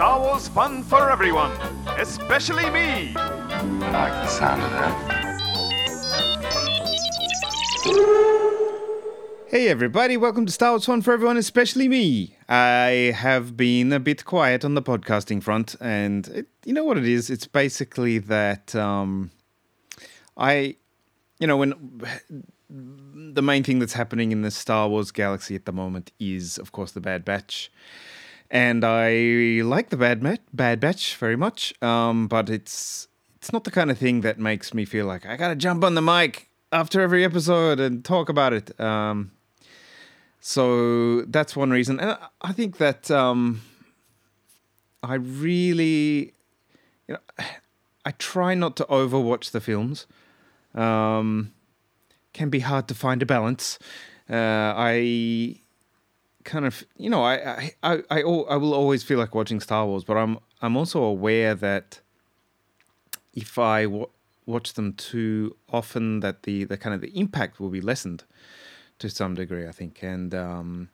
Star Wars fun for everyone, especially me. I like the sound of that. Hey everybody, welcome to Star Wars fun for everyone, especially me. I have been a bit quiet on the podcasting front, and you know what it is? It's basically that the main thing that's happening in the Star Wars galaxy at the moment is, of course, the Bad Batch. And I like the Bad Batch very much, but it's not the kind of thing that makes me feel like I gotta jump on the mic after every episode and talk about it. So that's one reason. And I think that I really, I try not to overwatch the films. Can be hard to find a balance. I will always feel like watching Star Wars, but I'm also aware that if I watch them too often, that the kind of the impact will be lessened to some degree, I think. And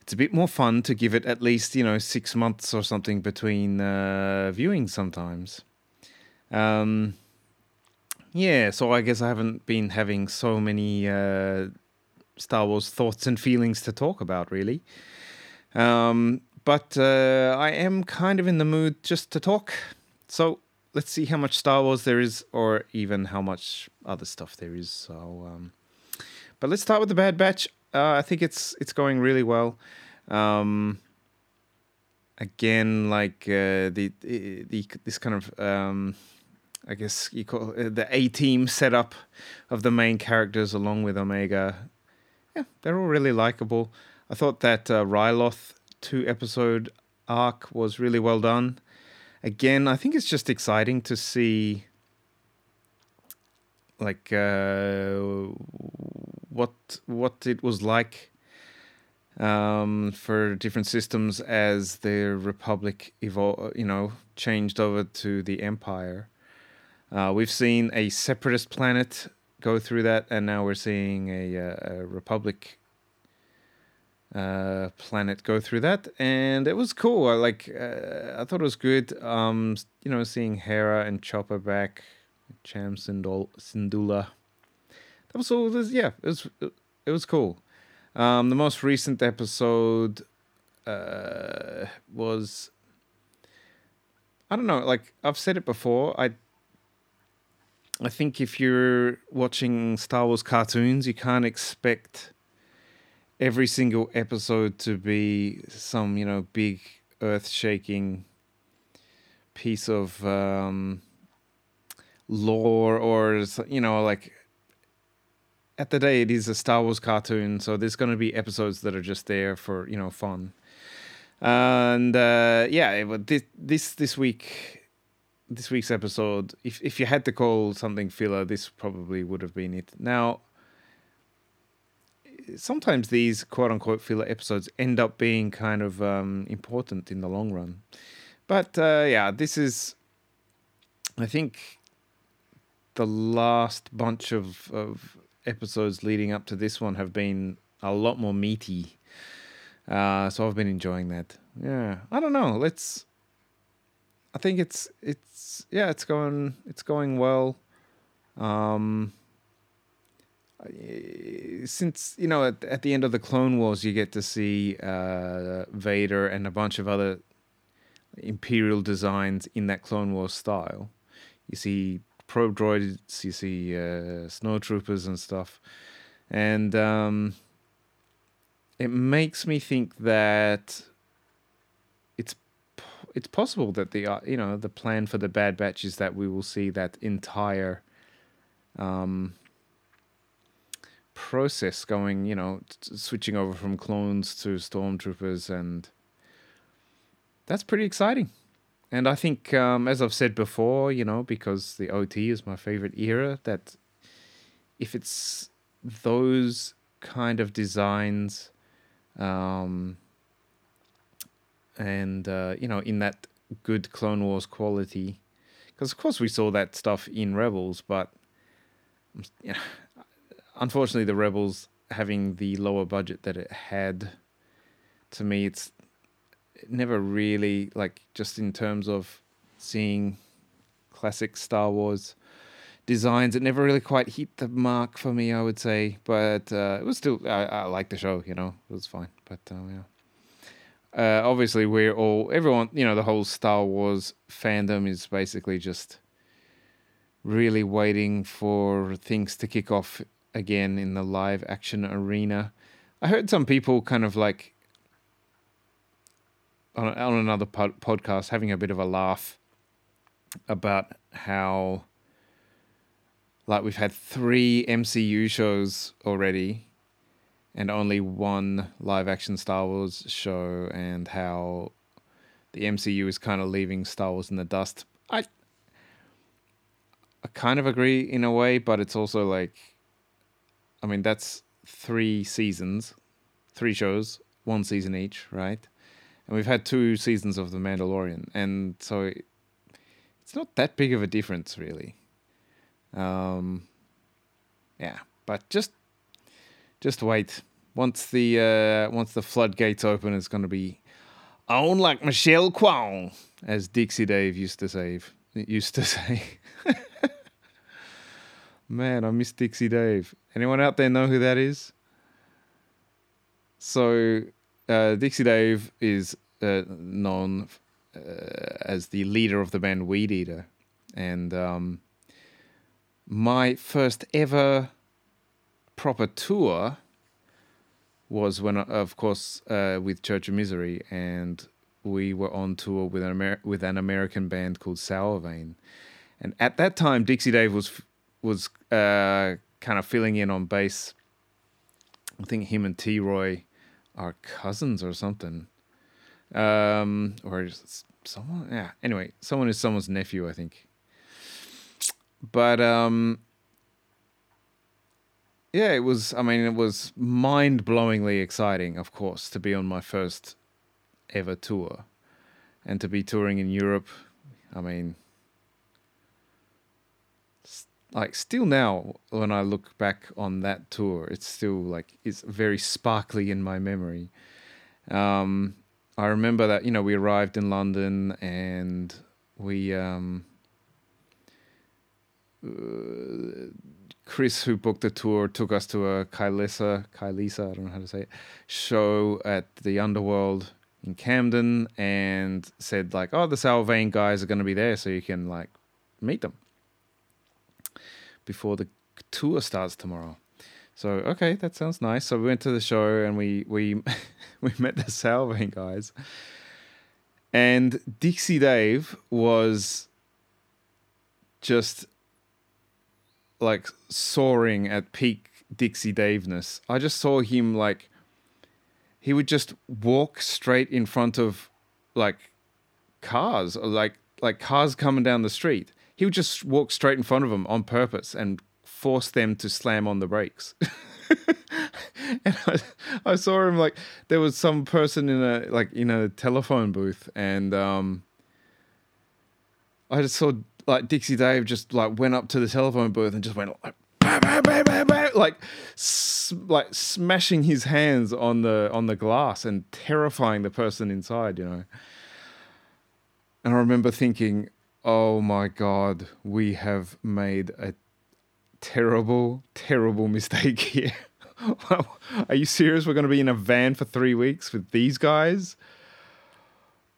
it's a bit more fun to give it at least 6 months or something between viewings sometimes. So I guess I haven't been having so many Star Wars thoughts and feelings to talk about, really. But I am kind of in the mood just to talk. So let's see how much Star Wars there is, or even how much other stuff there is. So, but let's start with the Bad Batch. I think it's going really well. I guess you call it the A-team setup of the main characters along with Omega. Yeah, they're all really likable. I thought that Ryloth 2-episode arc was really well done. Again, I think it's just exciting to see what it was like for different systems as the Republic evolved, changed over to the Empire. We've seen a separatist planet go through that, and now we're seeing a Republic planet go through that, and it was cool. I thought it was good. Seeing Hera and Chopper back, Cham Syndulla. That was all. Yeah, it was cool. The most recent episode was, I don't know. I've said it before. I think if you're watching Star Wars cartoons, you can't expect every single episode to be some, big earth-shaking piece of lore or, at the day it is a Star Wars cartoon, so there's going to be episodes that are just there for, fun. And, this week's episode, if you had to call something filler, this probably would have been it. Now, sometimes these quote-unquote filler episodes end up being kind of important in the long run. But, this is, I think, the last bunch of episodes leading up to this one have been a lot more meaty. So I've been enjoying that. Yeah, I don't know. I think it's going well. Since at the end of the Clone Wars, you get to see Vader and a bunch of other Imperial designs in that Clone Wars style. You see probe droids, you see snowtroopers and stuff, and it makes me think that it's possible that the plan for the Bad Batch is that we will see that entire process going, switching over from clones to stormtroopers, and that's pretty exciting. And I think, as I've said before, because the OT is my favorite era, that if it's those kind of designs, and, in that good Clone Wars quality. Because, of course, we saw that stuff in Rebels, but unfortunately the Rebels having the lower budget that it had, to me, it's never really, like, just in terms of seeing classic Star Wars designs, it never really quite hit the mark for me, I would say. But it was still, I liked the show, you know, it was fine. But yeah. Obviously, we're all, everyone, you know, the whole Star Wars fandom is basically just really waiting for things to kick off again in the live action arena. I heard some people kind of like on another podcast having a bit of a laugh about how, like, we've had 3 MCU shows already and only 1 live-action Star Wars show, and how the MCU is kind of leaving Star Wars in the dust. I kind of agree in a way, but it's also like, I mean, that's 3 seasons, 3 shows, 1 season each, right? And we've had 2 seasons of The Mandalorian, and so it's not that big of a difference, really. Yeah, but just wait. Once the floodgates open, it's going to be on like Michelle Kwan, as Dixie Dave used to say. Man, I miss Dixie Dave. Anyone out there know who that is? So Dixie Dave is known as the leader of the band Weed Eater. And my first ever proper tour was when, of course, with Church of Misery, and we were on tour with an American band called Sourvein. And at that time, Dixie Dave was kind of filling in on bass. I think him and T-Roy are cousins or something, or someone. Yeah. Anyway, someone is someone's nephew, I think. But yeah, it was, I mean, it was mind-blowingly exciting, of course, to be on my first ever tour and to be touring in Europe. I mean, like, still now, when I look back on that tour, it's still like, it's very sparkly in my memory. I remember that, you know, we arrived in London and we, Chris, who booked the tour, took us to a Kailisa, I don't know how to say it, show at the Underworld in Camden, and said, like, oh, the Sourvein guys are going to be there, so you can, like, meet them before the tour starts tomorrow. So, okay, that sounds nice. So we went to the show and we met the Sourvein guys. And Dixie Dave was just, like, soaring at peak Dixie Daveness. I just saw him, like, he would just walk straight in front of, like, cars, or like cars coming down the street. He would just walk straight in front of them on purpose and force them to slam on the brakes. And I saw him, like, there was some person in a telephone booth, and I just saw, like, Dixie Dave just, like, went up to the telephone booth and just went, like, bah, bah, bah, bah, bah, like smashing his hands on the glass and terrifying the person inside, you know. And I remember thinking, oh my God, we have made a terrible, terrible mistake here. Are you serious? We're going to be in a van for 3 weeks with these guys?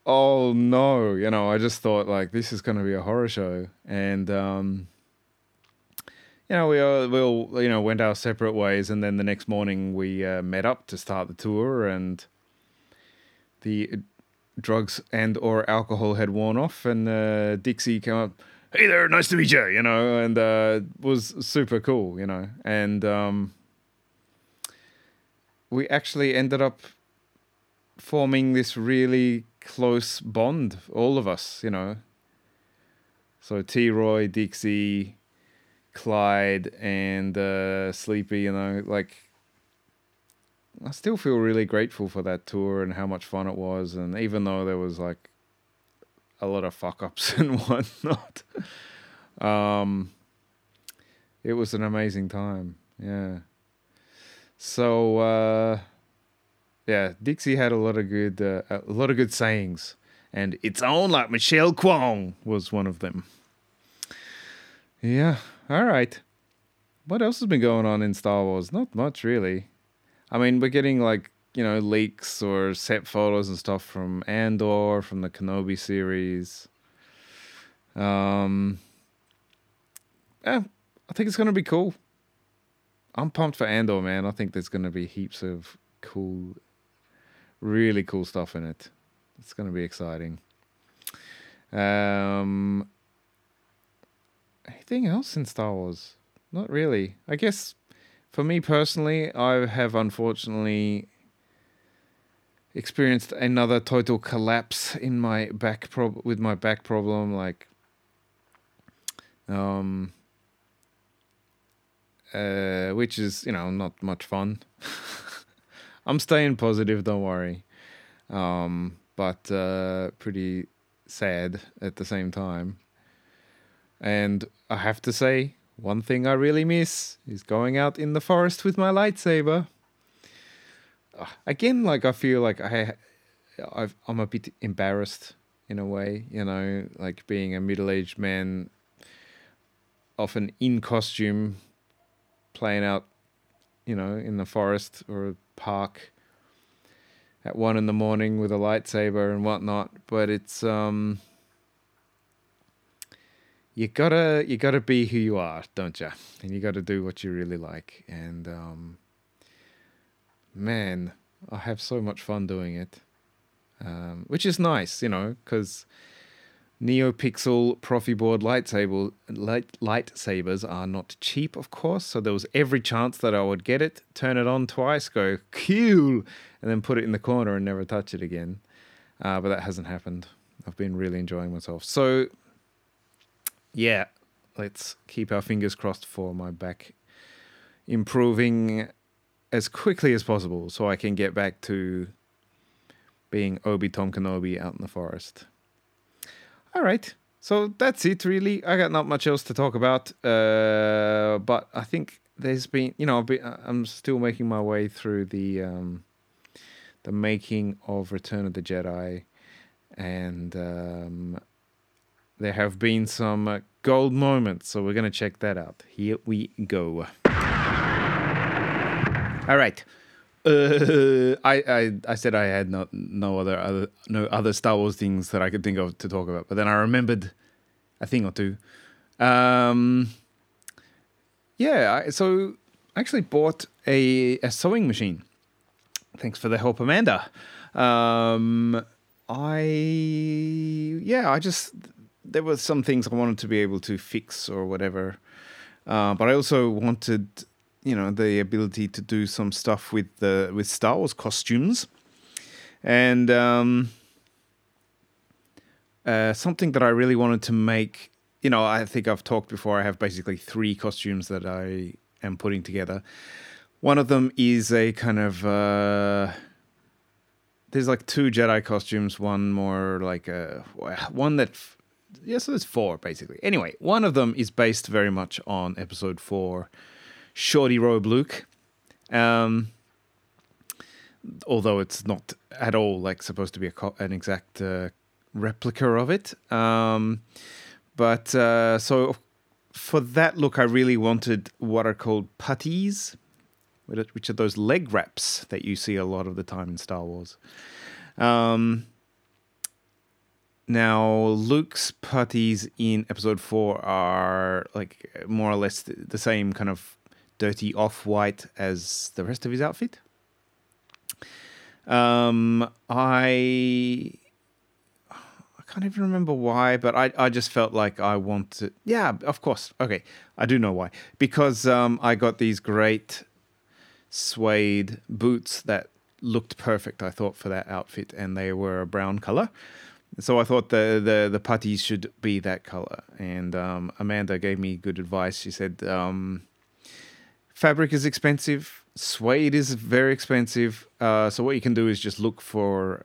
Oh no, you know, I just thought, like, this is going to be a horror show. And, you know, we all, you know, went our separate ways. And then the next morning we met up to start the tour, and the drugs and or alcohol had worn off. And Dixie came up, hey there, nice to meet you, you know, and was super cool, you know. And we actually ended up forming this really close bond, all of us, you know. So T-Roy, Dixie, Clyde, and Sleepy, you know, like, I still feel really grateful for that tour and how much fun it was. And even though there was, like, a lot of fuck-ups and whatnot, it was an amazing time, yeah. So Yeah, Dixie had a lot of good sayings, and "it's on like Michelle Kwong" was one of them. Yeah, all right. What else has been going on in Star Wars? Not much, really. I mean, we're getting leaks or set photos and stuff from Andor, from the Kenobi series. I think it's going to be cool. I'm pumped for Andor, man. I think there's going to be heaps of cool, really cool stuff in it. It's going to be exciting. Anything else in Star Wars? Not really. I guess for me personally, I have unfortunately experienced another total collapse in my back with my back problem. Which is, not much fun. I'm staying positive, don't worry. But pretty sad at the same time. And I have to say, one thing I really miss is going out in the forest with my lightsaber. Again, I feel like I'm a bit embarrassed in a way, being a middle-aged man, often in costume, playing out, in the forest or a park at 1 a.m. with a lightsaber and whatnot. But it's you gotta be who you are, don't you? And you gotta do what you really like. And man, I have so much fun doing it, which is nice, because NeoPixel Profiboard lightsabers are not cheap, of course, so there was every chance that I would get it, turn it on twice, go, cool, and then put it in the corner and never touch it again. But that hasn't happened. I've been really enjoying myself. So, yeah, let's keep our fingers crossed for my back improving as quickly as possible so I can get back to being Obi-Tom Kenobi out in the forest. All right, so that's it, really. I got not much else to talk about, but I think there's been, I'm still making my way through the making of Return of the Jedi, and there have been some gold moments, so we're going to check that out. Here we go. All right. I said I had no other Star Wars things that I could think of to talk about, but then I remembered a thing or two. So I actually bought a sewing machine. Thanks for the help, Amanda. There were some things I wanted to be able to fix or whatever, but I also wanted, the ability to do some stuff with Star Wars costumes. And something that I really wanted to make, I think I've talked before, I have basically 3 costumes that I am putting together. One of them is a kind of, there's 2 Jedi costumes, one more one that, so there's 4 basically. Anyway, one of them is based very much on episode 4, Shorty Robe Luke, although it's not at all supposed to be an exact replica of it. So for that look, I really wanted what are called puttees, which are those leg wraps that you see a lot of the time in Star Wars. Now, Luke's puttees in episode 4 are more or less the same kind of dirty off-white as the rest of his outfit. I can't even remember why, but I just felt like I wanted... Yeah, of course. Okay, I do know why. Because I got these great suede boots that looked perfect, I thought, for that outfit, and they were a brown color. So I thought the puttees should be that color. And Amanda gave me good advice. She said... fabric is expensive. Suede is very expensive. So what you can do is just look for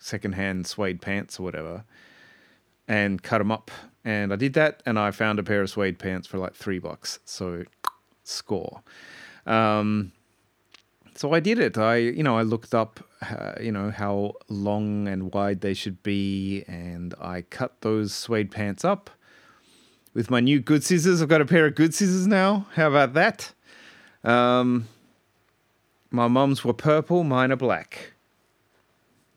secondhand suede pants or whatever and cut them up. And I did that, and I found a pair of suede pants for $3. So score. So I did it. I looked up, how long and wide they should be, and I cut those suede pants up with my new good scissors. I've got a pair of good scissors now. How about that? My mum's were purple, mine are black.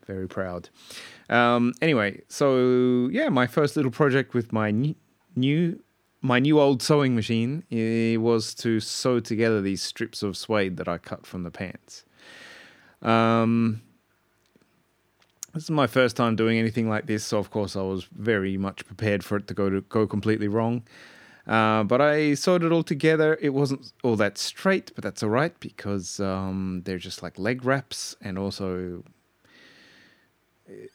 Very proud. Anyway, so yeah, my first little project with my new old sewing machine was to sew together these strips of suede that I cut from the pants. This is my first time doing anything like this, so of course I was very much prepared for it to go completely wrong. But I sewed it all together. It wasn't all that straight, but that's all right because they're just like leg wraps, and also,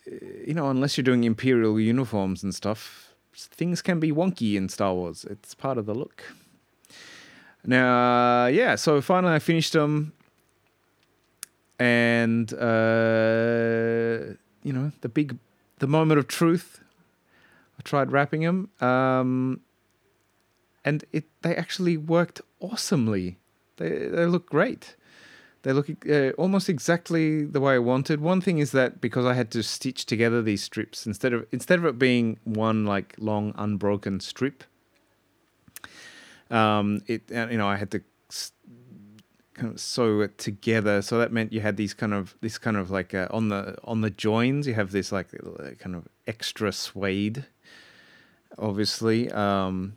unless you're doing Imperial uniforms and stuff, things can be wonky in Star Wars. It's part of the look. Now, so finally I finished them. And, the moment of truth. I tried wrapping them. And they actually worked awesomely. They look great. They look almost exactly the way I wanted. One thing is that because I had to stitch together these strips, instead of it being one like long unbroken strip, I had to kind of sew it together. So that meant you had these kind of like on the joins, you have this like kind of extra suede, obviously, on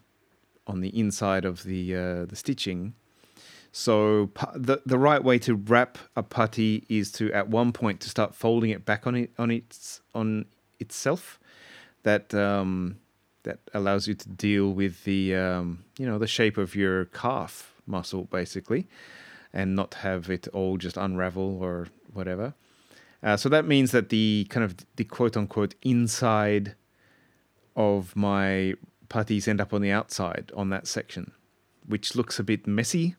the inside of the stitching. So the right way to wrap a putty is to, at one point, to start folding it back on itself. That allows you to deal with the shape of your calf muscle, basically, and not have it all just unravel or whatever. So that means that the kind of the quote unquote inside of my putties end up on the outside on that section, which looks a bit messy.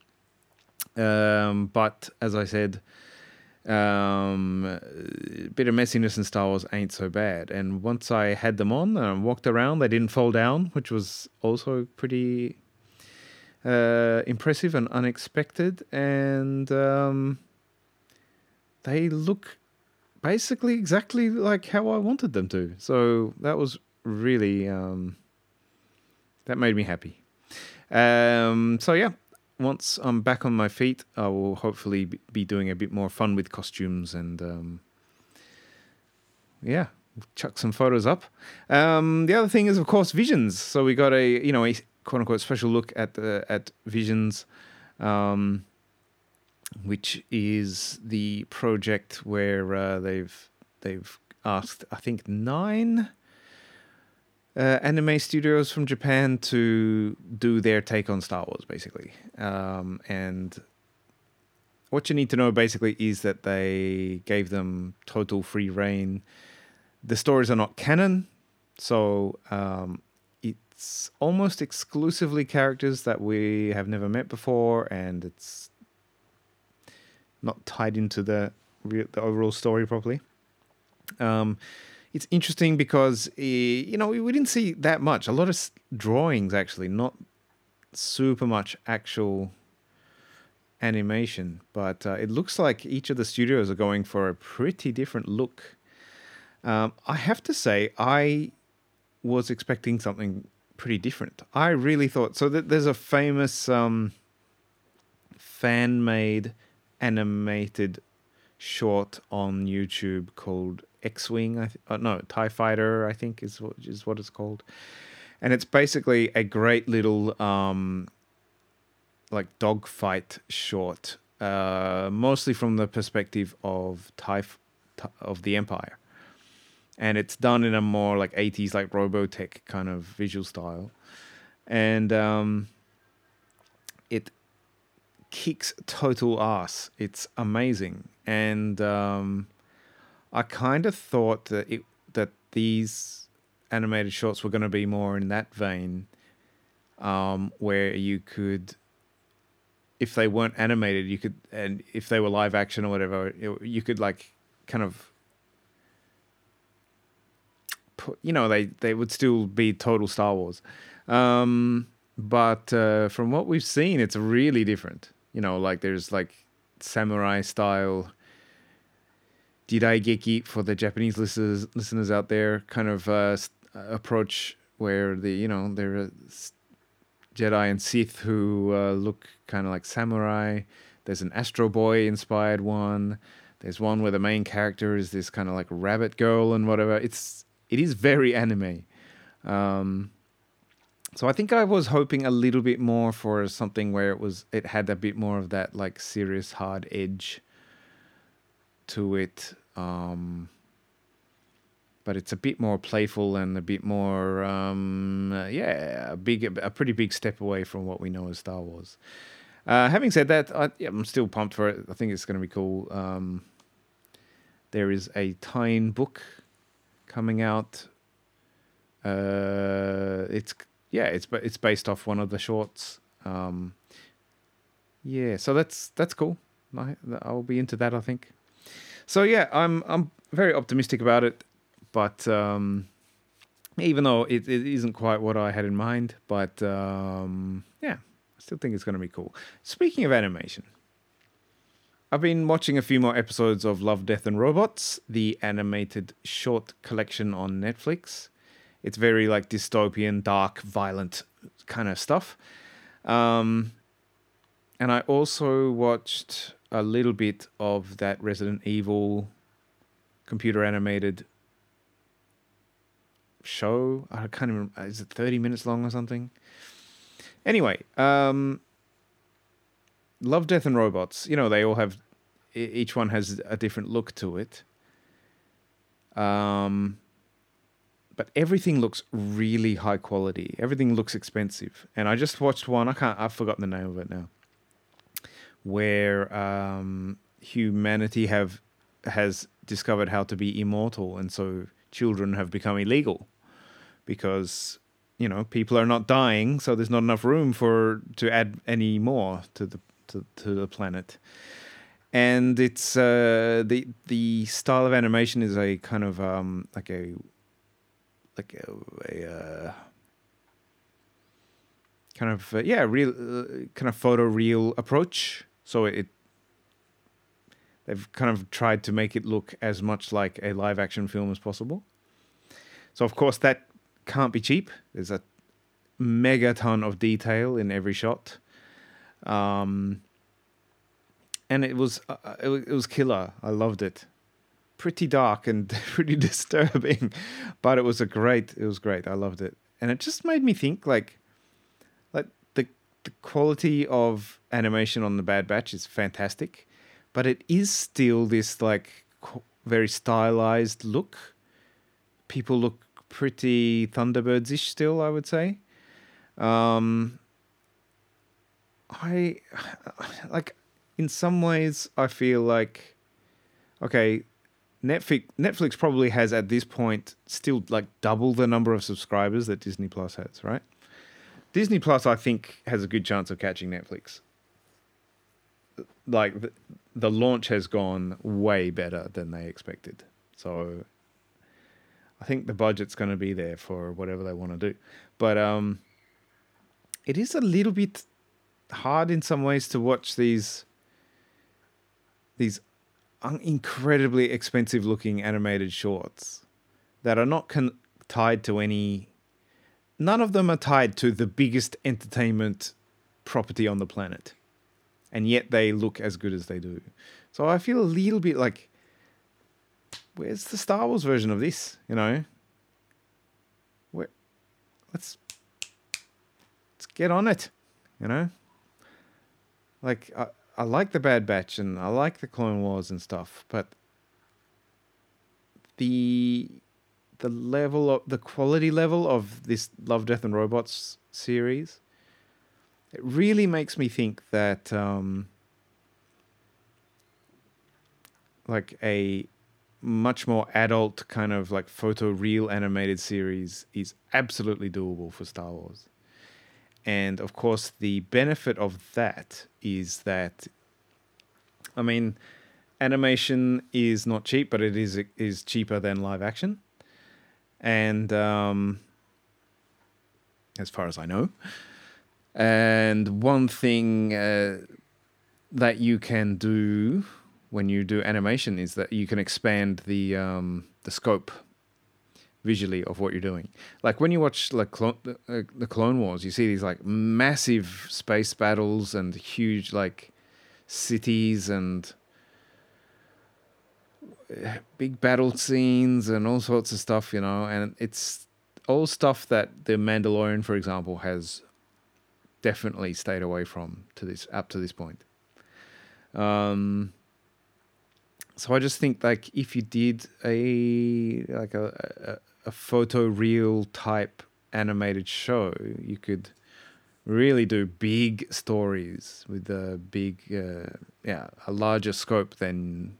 But as I said, a bit of messiness in Star Wars ain't so bad. And once I had them on and walked around, they didn't fall down, which was also pretty impressive and unexpected. And they look basically exactly like how I wanted them to. So that was really, that made me happy. Once I'm back on my feet, I will hopefully be doing a bit more fun with costumes and, chuck some photos up. The other thing is, of course, Visions. So we got a quote unquote special look at Visions, which is the project where they've asked, I think, 9 anime studios from Japan to do their take on Star Wars, basically. And what you need to know, basically, is that they gave them total free reign. The stories are not canon, so it's almost exclusively characters that we have never met before, and it's not tied into the overall story properly. It's interesting because, we didn't see that much. A lot of drawings, actually, not super much actual animation. But it looks like each of the studios are going for a pretty different look. I have to say, I was expecting something pretty different. I really thought... So there's a famous fan-made animated short on YouTube called... X-Wing, TIE Fighter, I think is what it's called. And it's basically a great little dogfight short, mostly from the perspective of of the Empire. And it's done in a more like 80s like Robotech kind of visual style. And it kicks total ass. It's amazing. And I kind of thought that these animated shorts were going to be more in that vein, where you could, if they weren't animated, you could, and if they were live action or whatever, you could like kind of put, they would still be total Star Wars. But from what we've seen, it's really different. There's like samurai style jidaigeki, for the Japanese listeners out there, kind of approach where the, you know, there are Jedi and Sith who look kind of like samurai. There's an Astro Boy inspired one. There's one where the main character is this kind of like rabbit girl and whatever. It is very anime. So I think I was hoping a little bit more for something where it had a bit more of that like serious hard edge to it. But it's a bit more playful and a bit more, a pretty big step away from what we know as Star Wars. Having said that, I'm still pumped for it. I think it's going to be cool. There is a tie-in book coming out. It's based off one of the shorts. So that's cool. I'll be into that, I think. So yeah, I'm very optimistic about it. But even though it isn't quite what I had in mind, but I still think it's going to be cool. Speaking of animation, I've been watching a few more episodes of Love, Death and Robots, the animated short collection on Netflix. It's very like dystopian, dark, violent kind of stuff. And I also watched a little bit of that Resident Evil computer animated show. I can't even remember. Is it 30 minutes long or something? Anyway, Love, Death and Robots, you know, they all have, each one has a different look to it. But everything looks really high quality. Everything looks expensive. And I just watched one, I've forgotten the name of it now, where humanity has discovered how to be immortal. And so children have become illegal because, you know, people are not dying, so there's not enough room to add any more to the planet. And it's the style of animation is a kind of real photoreal approach. So they've kind of tried to make it look as much like a live action film as possible. So of course that can't be cheap. There's a megaton of detail in every shot, and it was killer. I loved it. Pretty dark and pretty disturbing, but it was great. I loved it, and it just made me think like the quality of animation on the Bad Batch is fantastic, but it is still this like very stylized look. People look pretty Thunderbirds-ish still, I would say. In some ways, I feel like, okay, Netflix probably has at this point still like double the number of subscribers that Disney Plus has, right? Disney Plus, I think, has a good chance of catching Netflix. Like, the launch has gone way better than they expected. So I think the budget's going to be there for whatever they want to do. But it is a little bit hard in some ways to watch these incredibly expensive-looking animated shorts that are not tied to any... None of them are tied to the biggest entertainment property on the planet. And yet they look as good as they do. So I feel a little bit like, where's the Star Wars version of this? You know, let's get on it. You know, like I like the Bad Batch and I like the Clone Wars and stuff, but the level of the quality level of this Love, Death and Robots series, it really makes me think that like a much more adult kind of like photoreal animated series is absolutely doable for Star Wars. And of course the benefit of that is that, I mean, animation is not cheap, but it is cheaper than live action. And as far as I know. And one thing that you can do when you do animation is that you can expand the scope visually of what you're doing. Like when you watch like the Clone Wars, you see these like massive space battles and huge like cities and big battle scenes and all sorts of stuff, you know, and it's all stuff that the Mandalorian, for example, has definitely stayed away from up to this point. So I just think like if you did a photoreal type animated show, you could really do big stories with a larger scope than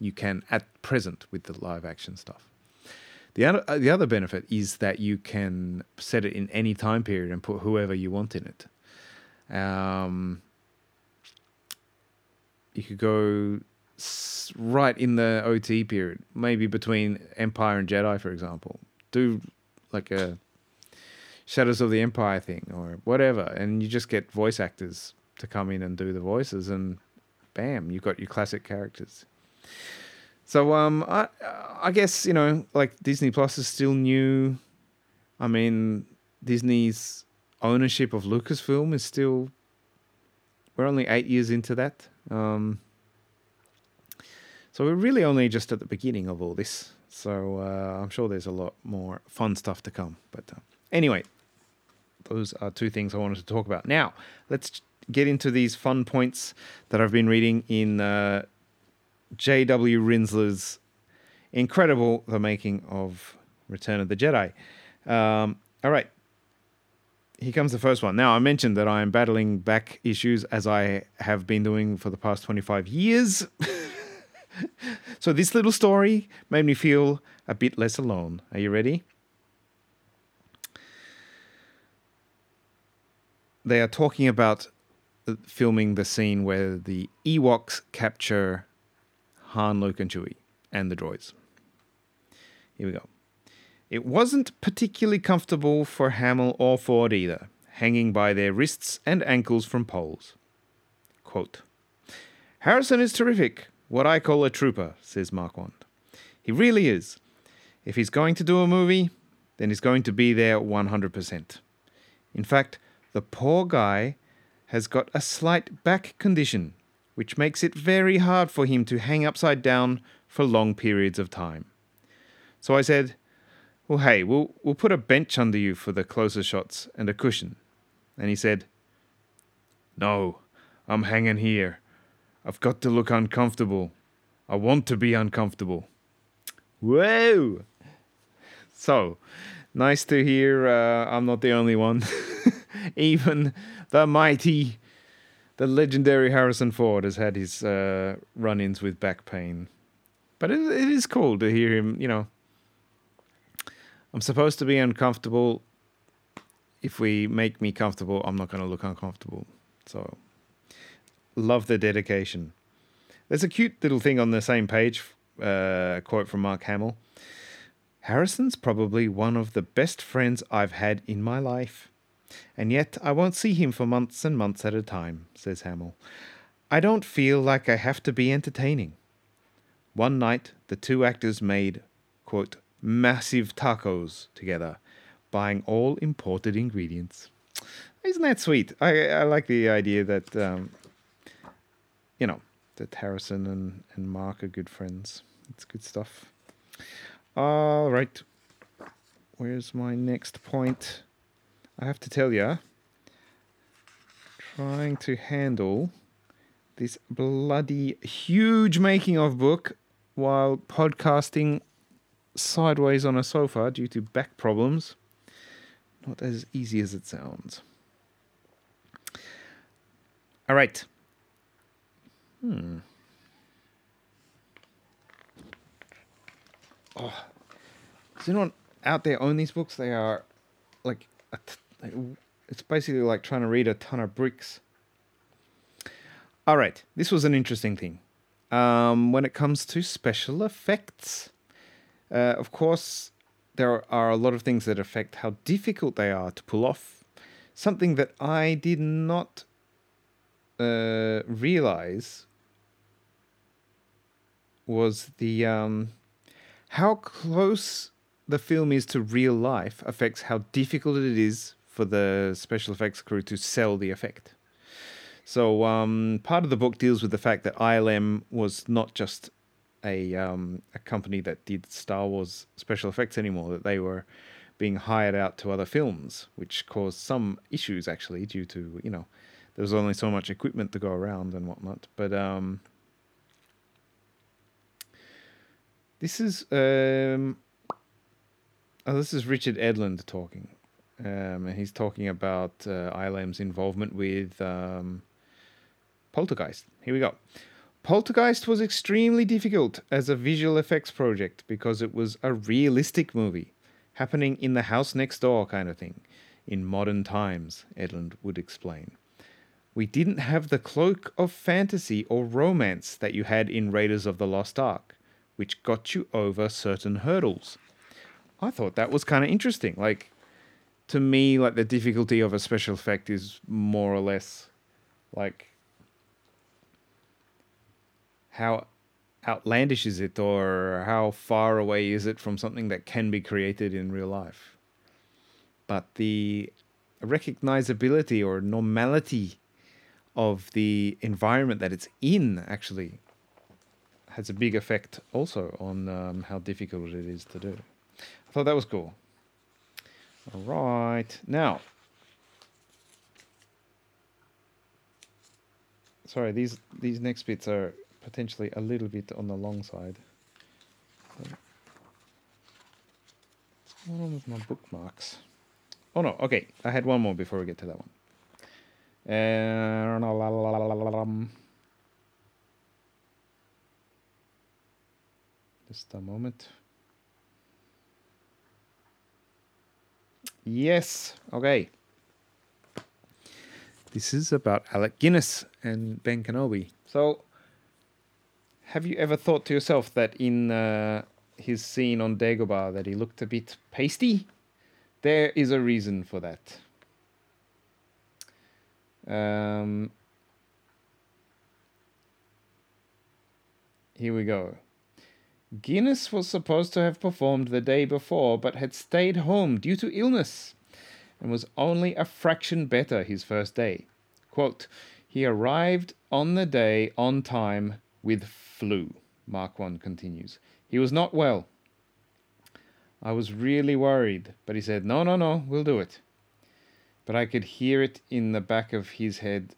you can at present with the live action stuff. The other benefit is that you can set it in any time period and put whoever you want in it. You could go right in the OT period, maybe between Empire and Jedi, for example. Do like a Shadows of the Empire thing or whatever, and you just get voice actors to come in and do the voices, and bam, you've got your classic characters. So I guess, you know, like Disney Plus is still new. I mean, Disney's ownership of Lucasfilm is still... We're only 8 years into that. So we're really only just at the beginning of all this. So I'm sure there's a lot more fun stuff to come. But anyway, those are two things I wanted to talk about. Now, let's get into these fun points that I've been reading in J.W. Rinsler's incredible The Making of Return of the Jedi. All right. Here comes the first one. Now, I mentioned that I am battling back issues as I have been doing for the past 25 years. So this little story made me feel a bit less alone. Are you ready? They are talking about filming the scene where the Ewoks capture Han, Luke, and Chewie and the droids. Here we go. It wasn't particularly comfortable for Hamill or Ford either, hanging by their wrists and ankles from poles. Quote, "Harrison is terrific. What I call a trooper," says Marquand. "He really is. If he's going to do a movie, then he's going to be there 100%. In fact, the poor guy has got a slight back condition, which makes it very hard for him to hang upside down for long periods of time. So I said, well, hey, we'll put a bench under you for the closer shots and a cushion. And he said, no, I'm hanging here. I've got to look uncomfortable. I want to be uncomfortable." Whoa! So, nice to hear I'm not the only one. Even the mighty, the legendary Harrison Ford has had his run-ins with back pain. But it is cool to hear him, you know. I'm supposed to be uncomfortable. If we make me comfortable, I'm not going to look uncomfortable. So... love the dedication. There's a cute little thing on the same page, a quote from Mark Hamill. "Harrison's probably one of the best friends I've had in my life. And yet I won't see him for months and months at a time," says Hamill. "I don't feel like I have to be entertaining." One night, the two actors made, quote, "massive tacos" together, buying all imported ingredients. Isn't that sweet? I like the idea that... you know, that Harrison and Mark are good friends. It's good stuff. All right. Where's my next point? I have to tell you, trying to handle this bloody huge making of book while podcasting sideways on a sofa due to back problems. Not as easy as it sounds. All right. Oh, does anyone out there own these books? They are like, it's basically like trying to read a ton of bricks. All right, this was an interesting thing. When it comes to special effects, of course, there are a lot of things that affect how difficult they are to pull off. Something that I did not realize was the how close the film is to real life affects how difficult it is for the special effects crew to sell the effect. So part of the book deals with the fact that ILM was not just a company that did Star Wars special effects anymore, that they were being hired out to other films, which caused some issues actually due to, you know, there was only so much equipment to go around and whatnot. But this is this is Richard Edlund talking. And he's talking about ILM's involvement with Poltergeist. Here we go. Poltergeist was extremely difficult as a visual effects project because it was a realistic movie happening in the house next door kind of thing in modern times, Edlund would explain. We didn't have the cloak of fantasy or romance that you had in Raiders of the Lost Ark, which got you over certain hurdles. I thought that was kind of interesting. Like, to me, like, the difficulty of a special effect is more or less like how outlandish is it or how far away is it from something that can be created in real life. But the recognizability or normality of the environment that it's in actually has a big effect also on how difficult it is to do. I thought that was cool. All right, now, sorry, these next bits are potentially a little bit on the long side. What's going on with my bookmarks? Oh no, okay, I had one more before we get to that one. Just a moment. Yes, okay. This is about Alec Guinness and Ben Kenobi. So, have you ever thought to yourself that in his scene on Dagobah that he looked a bit pasty? There is a reason for that. Here we go. Guinness was supposed to have performed the day before, but had stayed home due to illness and was only a fraction better his first day. Quote, he arrived on the day on time with flu, Marquand continues. He was not well. I was really worried, but he said, no, we'll do it. But I could hear it in the back of his head.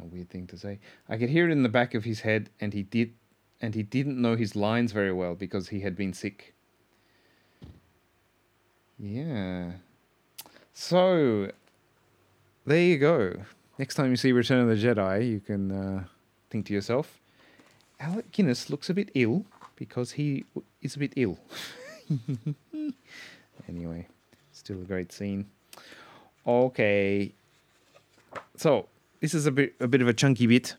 A weird thing to say. I could hear it in the back of his head, and he didn't know his lines very well because he had been sick. Yeah. So there you go. Next time you see Return of the Jedi, you can think to yourself, Alec Guinness looks a bit ill because he is a bit ill. Anyway, still a great scene. Okay. So this is a bit of a chunky bit.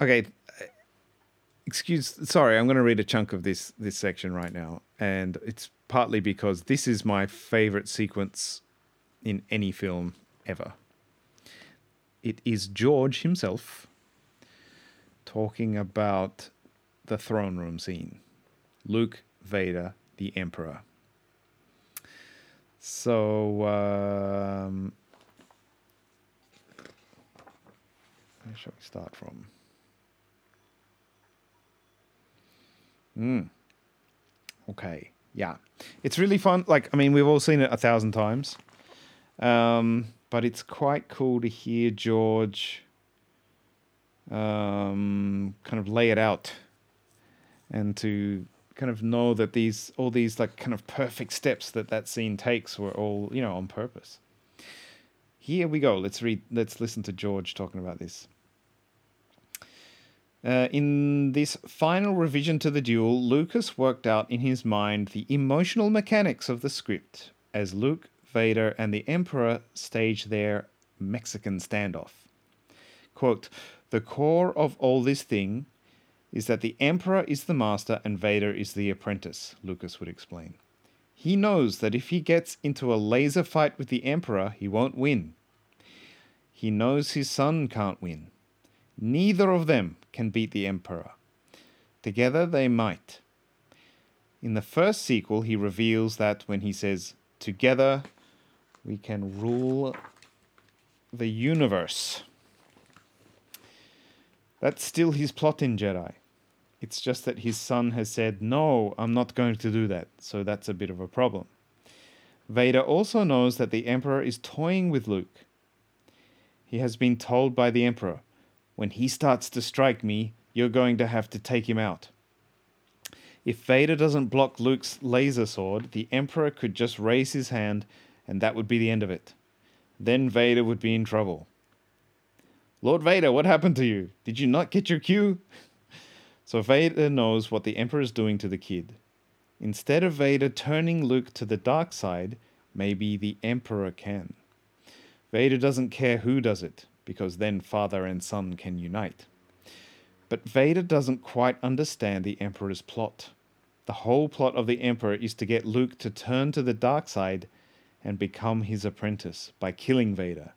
Okay, sorry, I'm going to read a chunk of this section right now, and it's partly because this is my favorite sequence in any film ever. It is George himself talking about the throne room scene. Luke, Vader, the Emperor. So, where shall we start from? Okay, yeah. It's really fun. Like, I mean, we've all seen it 1,000 times. But it's quite cool to hear George kind of lay it out and to kind of know that all these like kind of perfect steps that scene takes were all, you know, on purpose. Here we go. Let's listen to George talking about this. In this final revision to the duel, Lucas worked out in his mind the emotional mechanics of the script as Luke, Vader, and the Emperor stage their Mexican standoff. Quote, the core of all this thing is that the Emperor is the master and Vader is the apprentice, Lucas would explain. He knows that if he gets into a laser fight with the Emperor, he won't win. He knows his son can't win. Neither of them can beat the Emperor. Together they might. In the first sequel, he reveals that when he says, "Together we can rule the universe." That's still his plot in Jedi. It's just that his son has said, "No, I'm not going to do that." So that's a bit of a problem. Vader also knows that the Emperor is toying with Luke. He has been told by the Emperor, "When he starts to strike me, you're going to have to take him out." If Vader doesn't block Luke's laser sword, the Emperor could just raise his hand and that would be the end of it. Then Vader would be in trouble. "Lord Vader, what happened to you? Did you not get your cue?" So Vader knows what the Emperor is doing to the kid. Instead of Vader turning Luke to the dark side, maybe the Emperor can. Vader doesn't care who does it, because then father and son can unite. But Vader doesn't quite understand the Emperor's plot. The whole plot of the Emperor is to get Luke to turn to the dark side and become his apprentice by killing Vader.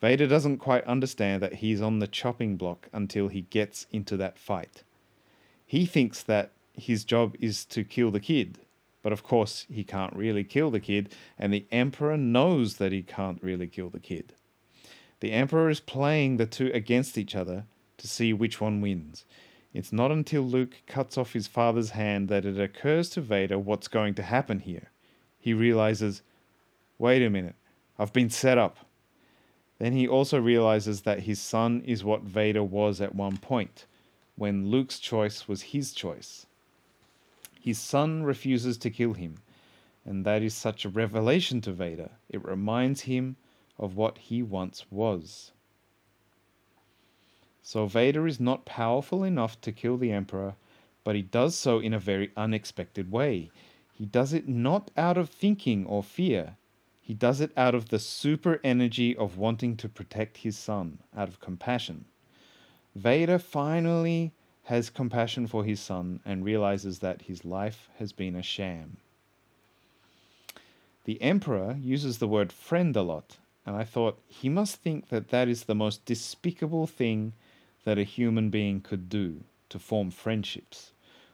Vader doesn't quite understand that he's on the chopping block until he gets into that fight. He thinks that his job is to kill the kid, but of course he can't really kill the kid, and the Emperor knows that he can't really kill the kid. The Emperor is playing the two against each other to see which one wins. It's not until Luke cuts off his father's hand that it occurs to Vader what's going to happen here. He realizes, "Wait a minute, I've been set up." Then he also realizes that his son is what Vader was at one point, when Luke's choice was his choice. His son refuses to kill him, and that is such a revelation to Vader. It reminds him of what he once was. So Vader is not powerful enough to kill the Emperor, but he does so in a very unexpected way. He does it not out of thinking or fear. He does it out of the super energy of wanting to protect his son, out of compassion. Vader finally has compassion for his son and realizes that his life has been a sham. The Emperor uses the word friend a lot, and I thought he must think that that is the most despicable thing that a human being could do, to form friendships,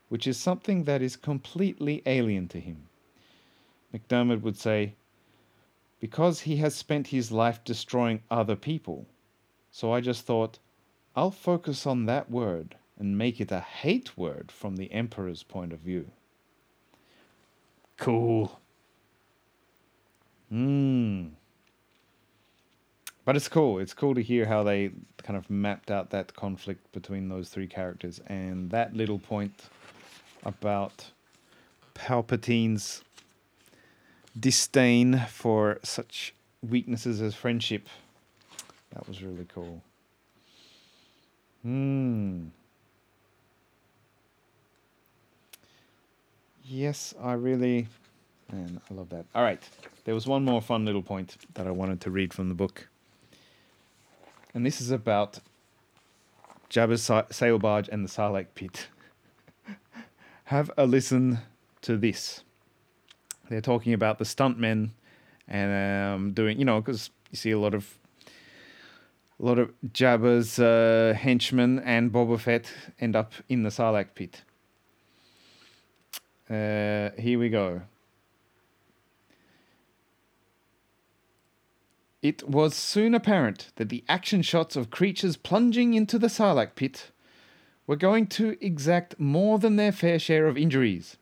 which is something that is completely alien to him. McDermott would say, because he has spent his life destroying other people. So I just thought, I'll focus on that word and make it a hate word from the Emperor's point of view. Cool. But it's cool. It's cool to hear how they kind of mapped out that conflict between those three characters and that little point about Palpatine's disdain for such weaknesses as friendship. That was really cool. Yes, man, I love that. All right. There was one more fun little point that I wanted to read from the book. And this is about Jabba's sail barge and the Sarlacc pit. Have a listen to this. They're talking about the stuntmen and doing, because you see a lot of Jabba's henchmen and Boba Fett end up in the Sarlacc pit. Here we go. It was soon apparent that the action shots of creatures plunging into the Sarlacc pit were going to exact more than their fair share of injuries.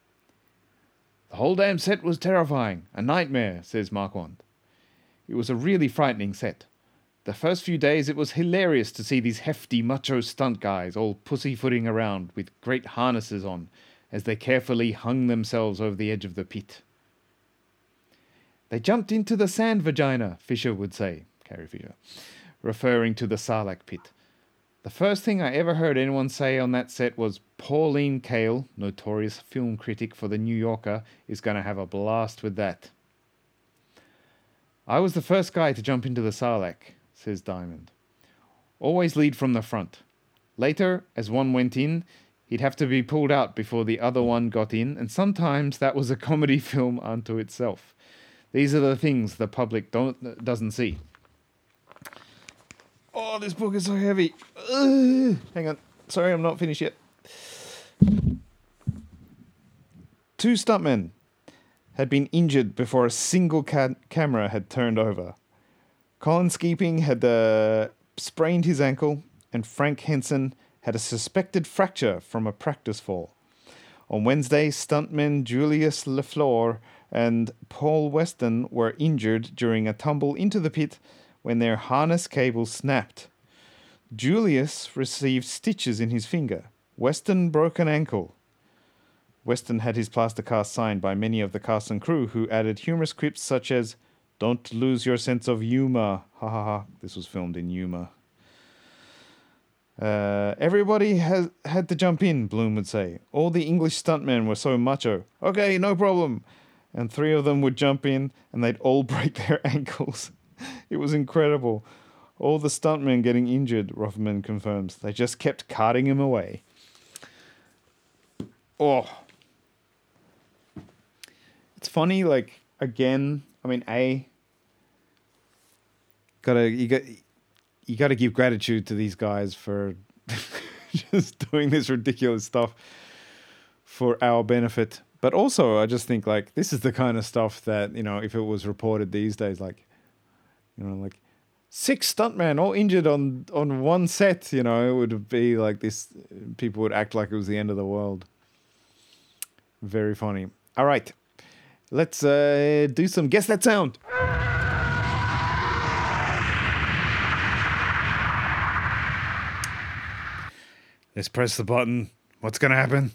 The whole damn set was terrifying, a nightmare, says Marquand. It was a really frightening set. The first few days it was hilarious to see these hefty macho stunt guys all pussyfooting around with great harnesses on as they carefully hung themselves over the edge of the pit. They jumped into the sand vagina, Fisher would say, Carrie Fisher, referring to the Sarlacc pit. The first thing I ever heard anyone say on that set was Pauline Kael, notorious film critic for The New Yorker, is going to have a blast with that. I was the first guy to jump into the Sarlacc, says Diamond. Always lead from the front. Later, as one went in, He'd have to be pulled out before the other one got in, and sometimes that was a comedy film unto itself. These are the things the public doesn't see. Oh, this book is so heavy. Ugh. Hang on. Sorry, I'm not finished yet. Two stuntmen had been injured before a single camera had turned over. Colin Skeeping had sprained his ankle, and Frank Henson had a suspected fracture from a practice fall. On Wednesday, stuntmen Julius LeFleur and Paul Weston were injured during a tumble into the pit when their harness cable snapped. Julius received stitches in his finger. Weston broke an ankle. Weston had his plaster cast signed by many of the cast and crew, who added humorous quips such as, "Don't lose your sense of humor. Ha ha ha." This was filmed in Yuma. Everybody has had to jump in, Bloom would say. All the English stuntmen were so macho. Okay, no problem. And three of them would jump in, and they'd all break their ankles. It was incredible. All the stuntmen getting injured, Rothman confirms. They just kept carting him away. Oh. It's funny, like, again, I mean, you got to give gratitude to these guys for just doing this ridiculous stuff for our benefit. But also, I just think, like, this is the kind of stuff that, you know, if it was reported these days, like, you know, like, six stuntmen all injured on one set, you know, it would be like this. People would act like it was the end of the world. Very funny. All right. Let's do some Guess That Sound. Let's press the button. What's going to happen?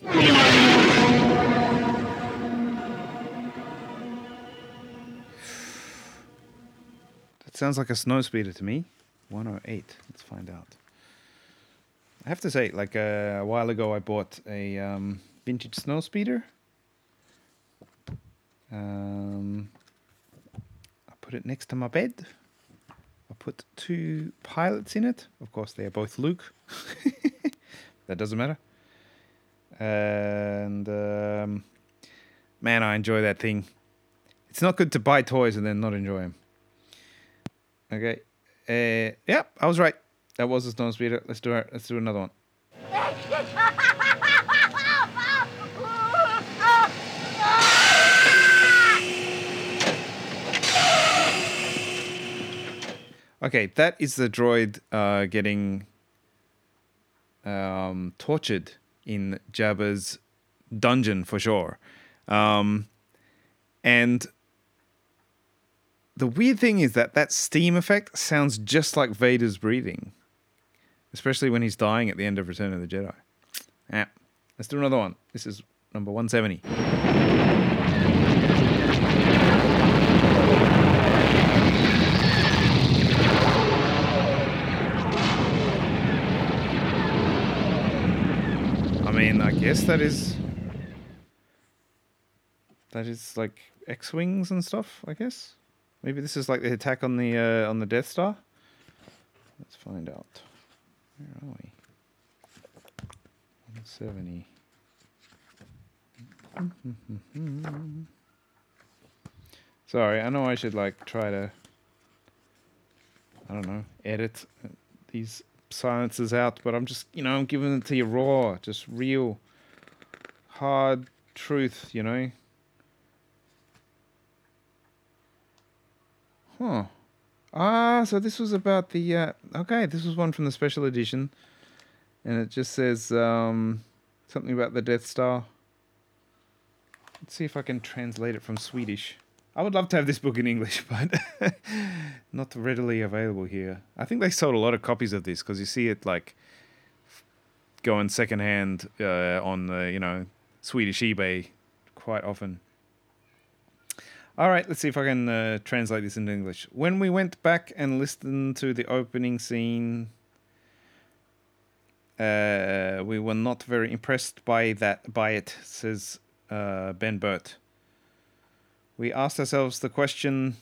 That sounds like a snowspeeder to me. 108. Let's find out. I have to say, like, a while ago I bought a vintage snowspeeder. I put it next to my bed. I put two pilots in it. Of course, they are both Luke. That doesn't matter. And, man, I enjoy that thing. It's not good to buy toys and then not enjoy them. Okay. Yeah, I was right. That was a snowspeeder. Let's do it. Let's do another one. Okay, that is the droid getting... tortured in Jabba's dungeon for sure. And the weird thing is that steam effect sounds just like Vader's breathing, especially when he's dying at the end of Return of the Jedi. Yeah. Let's do another one. This is number 170. Yes, that is like X-Wings and stuff, I guess. Maybe this is like the attack on the Death Star. Let's find out. Where are we? 170. Sorry, I know I should like try to, I don't know, edit these silences out, but I'm just, you know, I'm giving it to you raw, just real. Hard truth, you know. Huh. Ah, so this was about the... okay, this was one from the special edition. And it just says something about the Death Star. Let's see if I can translate it from Swedish. I would love to have this book in English, but not readily available here. I think they sold a lot of copies of this, because you see it, like, going secondhand on the, you know... Swedish eBay quite often. All right, let's see if I can translate this into English. When we went back and listened to the opening scene, we were not very impressed by it, says Ben Burt. We asked ourselves the question,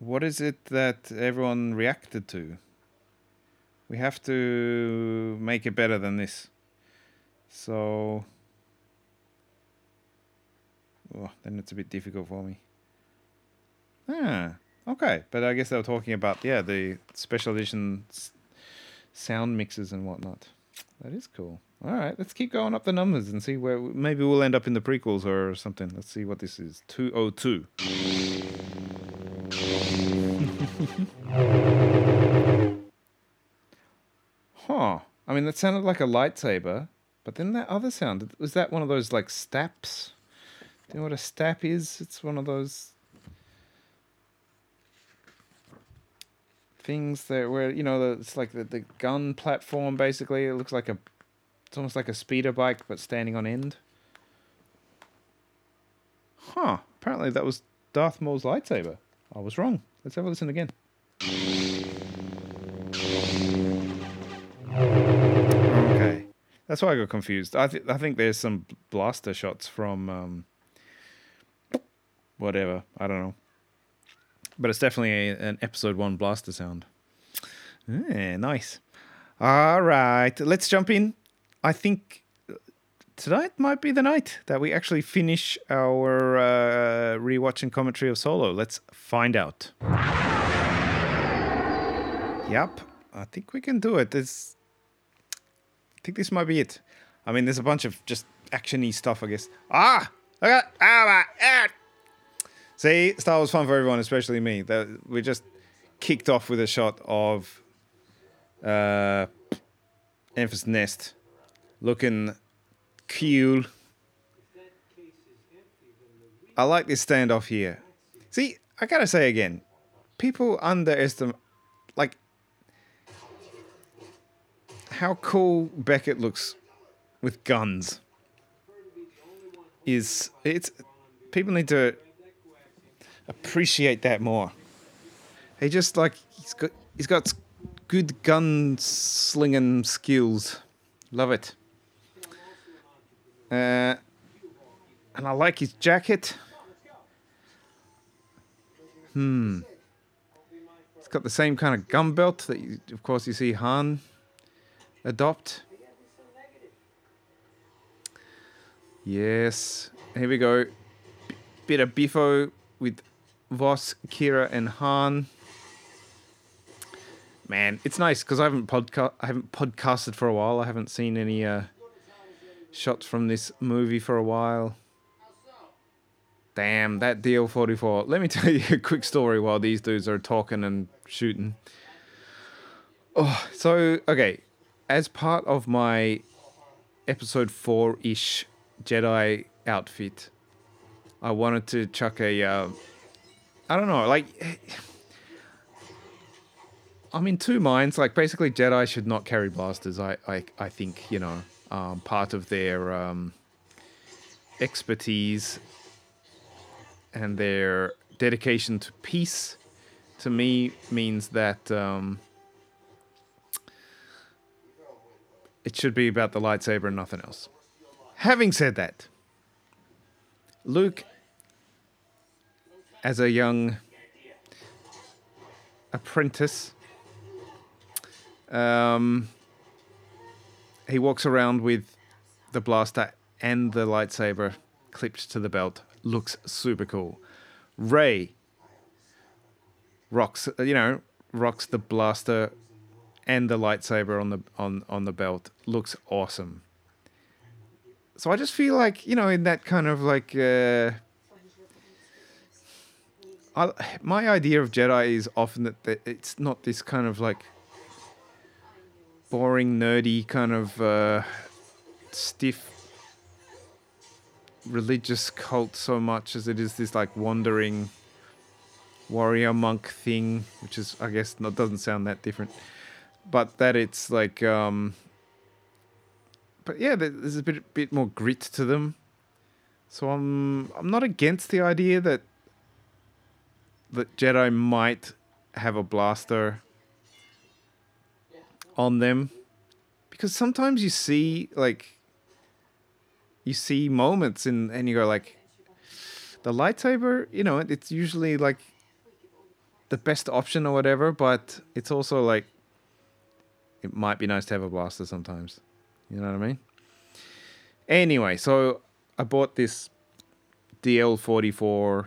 what is it that everyone reacted to? We have to make it better than this. So... oh, then it's a bit difficult for me. Ah, okay. But I guess they were talking about, yeah, the special edition sound mixes and whatnot. That is cool. All right, let's keep going up the numbers and see where... maybe we'll end up in the prequels or something. Let's see what this is. 202. Huh. I mean, that sounded like a lightsaber, but then that other sound, was that one of those, like, staps? Do you know what a stap is? It's one of those things that where, you know, it's like the gun platform, basically. It looks like a... it's almost like a speeder bike, but standing on end. Huh. Apparently that was Darth Maul's lightsaber. I was wrong. Let's have a listen again. Okay. That's why I got confused. I think there's some blaster shots from... whatever. I don't know. But it's definitely an episode 1 blaster sound. Yeah, nice. All right. Let's jump in. I think tonight might be the night that we actually finish our rewatch and commentary of Solo. Let's find out. Yep, I think we can do it. I think this might be it. I mean, there's a bunch of just action-y stuff, I guess. Ah! Okay. See, Star Wars fun for everyone, especially me. We just kicked off with a shot of Emphasis Nest. Looking cool. I like this standoff here. See, I gotta say again, people underestimate, like, how cool Beckett looks with guns. People need to appreciate that more. He just, like, he's got good gun slinging skills. Love it. And I like his jacket. It's got the same kind of gun belt that, of course, you see Han adopt. Yes. Here we go. Bit of biffo with Vos, Kira, and Han. Man, it's nice because I haven't podcasted for a while. I haven't seen any shots from this movie for a while. Damn, that DL-44. Let me tell you a quick story while these dudes are talking and shooting. Oh, so, okay. As part of my episode 4-ish Jedi outfit, I wanted to chuck a... I don't know, like... I'm in two minds. Like, basically, Jedi should not carry blasters, I think, you know. Part of their expertise and their dedication to peace, to me, means that it should be about the lightsaber and nothing else. Having said that, Luke, as a young apprentice, he walks around with the blaster and the lightsaber clipped to the belt. Looks super cool. Rey rocks the blaster and the lightsaber on the belt. Looks awesome. So I just feel like, you know, in that kind of like, my idea of Jedi is often that it's not this kind of like boring, nerdy, kind of stiff religious cult so much as it is this like wandering warrior monk thing, which is, I guess, doesn't sound that different. But that it's like... but yeah, there's a bit more grit to them. So I'm not against the idea that Jedi might have a blaster on them, because sometimes you see moments and you go like, the lightsaber, you know, it's usually like the best option or whatever, but it's also like it might be nice to have a blaster sometimes. You know what I mean? Anyway, so I bought this DL-44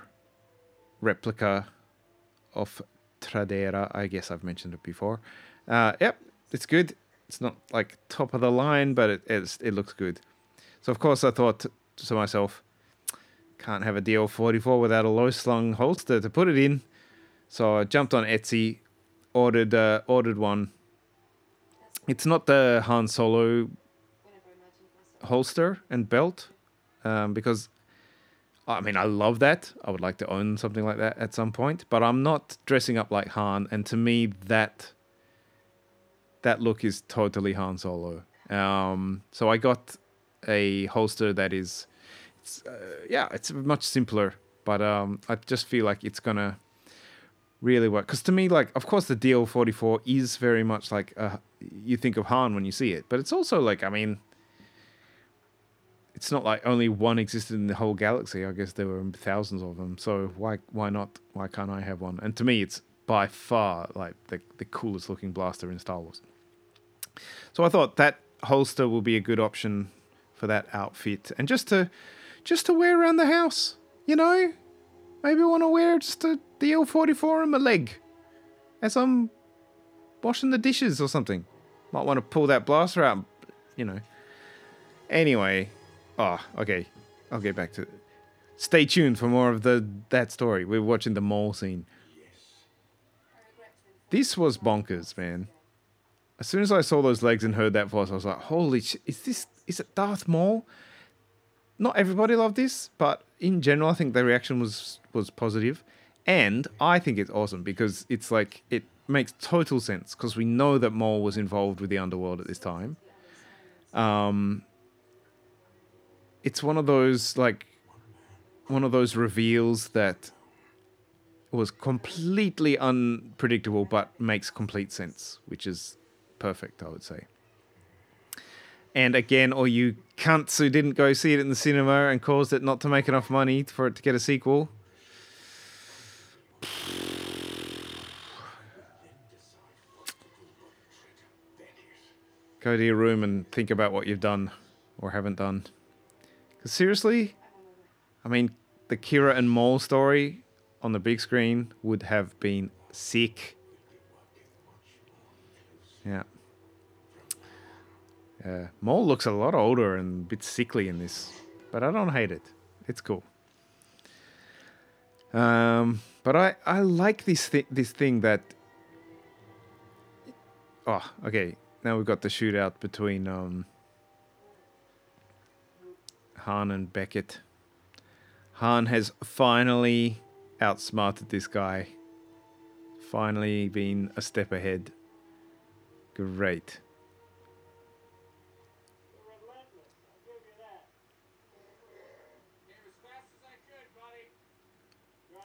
replica of Tradera. I guess I've mentioned it before. Yep, it's good. It's not like top of the line, but it looks good. So of course I thought to myself, can't have a DL-44 without a low slung holster to put it in. So I jumped on Etsy, ordered one. It's not the Han Solo holster and belt, because I mean, I love that. I would like to own something like that at some point, but I'm not dressing up like Han. And to me, that look is totally Han Solo. So I got a holster that is, it's much simpler, but I just feel like it's going to really work. Because to me, like, of course, the DL-44 is very much like, you think of Han when you see it, but it's also like, I mean, it's not like only one existed in the whole galaxy. I guess there were thousands of them. So why not? Why can't I have one? And to me, it's by far like the coolest looking blaster in Star Wars. So I thought that holster will be a good option for that outfit. And just to wear around the house, you know, maybe I want to wear just a DL-44 on my leg as I'm washing the dishes or something. Might want to pull that blaster out, you know. Anyway... Oh, okay. I'll get back to it. Stay tuned for more of that story. We're watching the mall scene. This was bonkers, man. As soon as I saw those legs and heard that voice, I was like, holy shit, is it Darth Maul? Not everybody loved this, but in general, I think the reaction was positive. And I think it's awesome because it's like, it makes total sense because we know that Maul was involved with the Underworld at this time. It's one of those reveals that was completely unpredictable, but makes complete sense, which is perfect, I would say. And again, all you cunts who didn't go see it in the cinema and caused it not to make enough money for it to get a sequel. Go to your room and think about what you've done or haven't done. Seriously, I mean, the Kira and Maul story on the big screen would have been sick. Yeah. Maul looks a lot older and a bit sickly in this, but I don't hate it. It's cool. But I like this thing that... Oh, okay. Now we've got the shootout between... Han and Beckett. Han has finally outsmarted this guy. Finally been a step ahead. Great.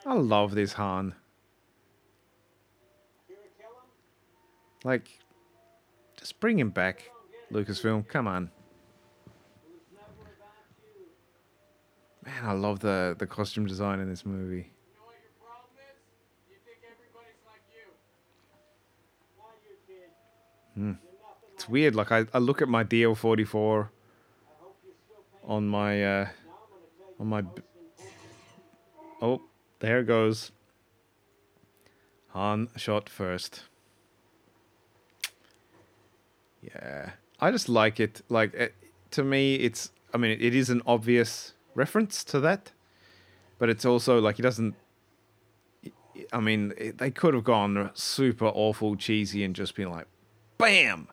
I love this Han. Like, just bring him back, Lucasfilm. Come on. Man, I love the costume design in this movie. You know what your problem is? You think everybody's like you. Why you, kid? It's like weird. Like I look at my DL-44 on my Oh, there it goes. Han shot first. Yeah, I just like it. Like to me, it's. I mean, it is an obvious reference to that, but it's also like he doesn't. I mean, they could have gone super awful cheesy and just been like, "Bam!"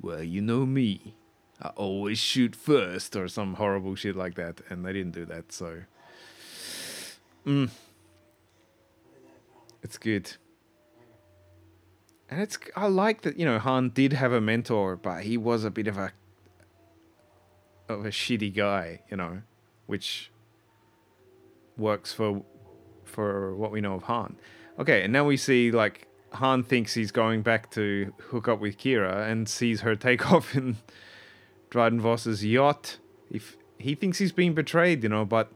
Well, you know me, I always shoot first or some horrible shit like that, and they didn't do that, so it's good. And it's I like that, you know, Han did have a mentor, but he was a bit of a shitty guy, you know. Which works for what we know of Han. Okay, and now we see, like, Han thinks he's going back to hook up with Kira and sees her take off in Dryden Vos's yacht. If he thinks he's being betrayed, you know, but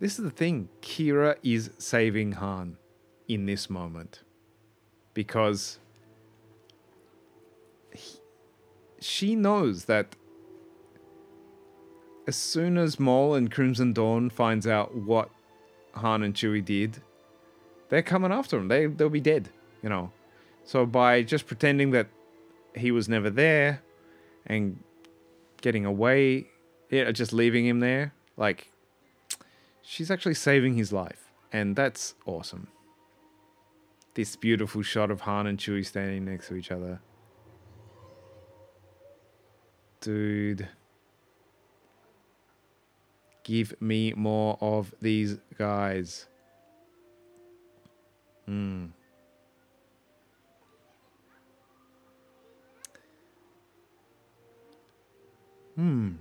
this is the thing. Kira is saving Han in this moment because she knows that as soon as Maul and Crimson Dawn finds out what Han and Chewie did, they're coming after him. They'll be dead, you know. So by just pretending that he was never there and getting away, just leaving him there, like, she's actually saving his life. And that's awesome. This beautiful shot of Han and Chewie standing next to each other. Dude. Give me more of these guys. Hmm. Hmm.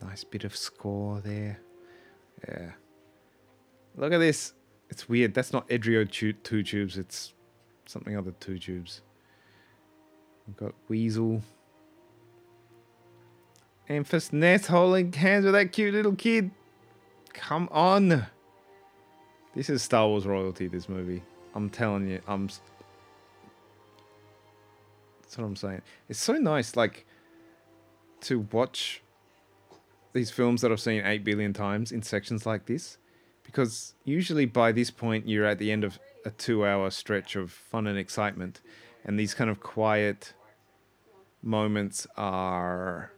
Nice bit of score there. Yeah. Look at this. It's weird. That's not Edrio two tubes. It's something other two tubes. We've got Weasel. Emphasis Nest holding hands with that cute little kid. Come on. This is Star Wars royalty, this movie. I'm telling you. That's what I'm saying. It's so nice, like, to watch these films that I've seen 8 billion times in sections like this, because usually by this point you're at the end of a 2-hour stretch of fun and excitement, and these kind of quiet moments are,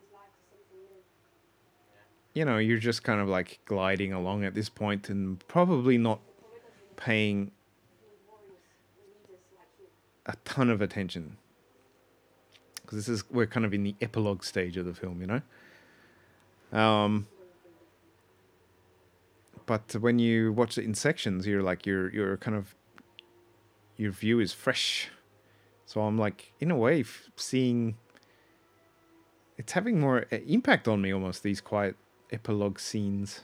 you know, you're just kind of like gliding along at this point and probably not paying a ton of attention, because this is, we're kind of in the epilogue stage of the film, you know. But when you watch it in sections, you're like, you're kind of, your view is fresh. So I'm like, in a way, seeing, it's having more impact on me almost, these quiet epilogue scenes.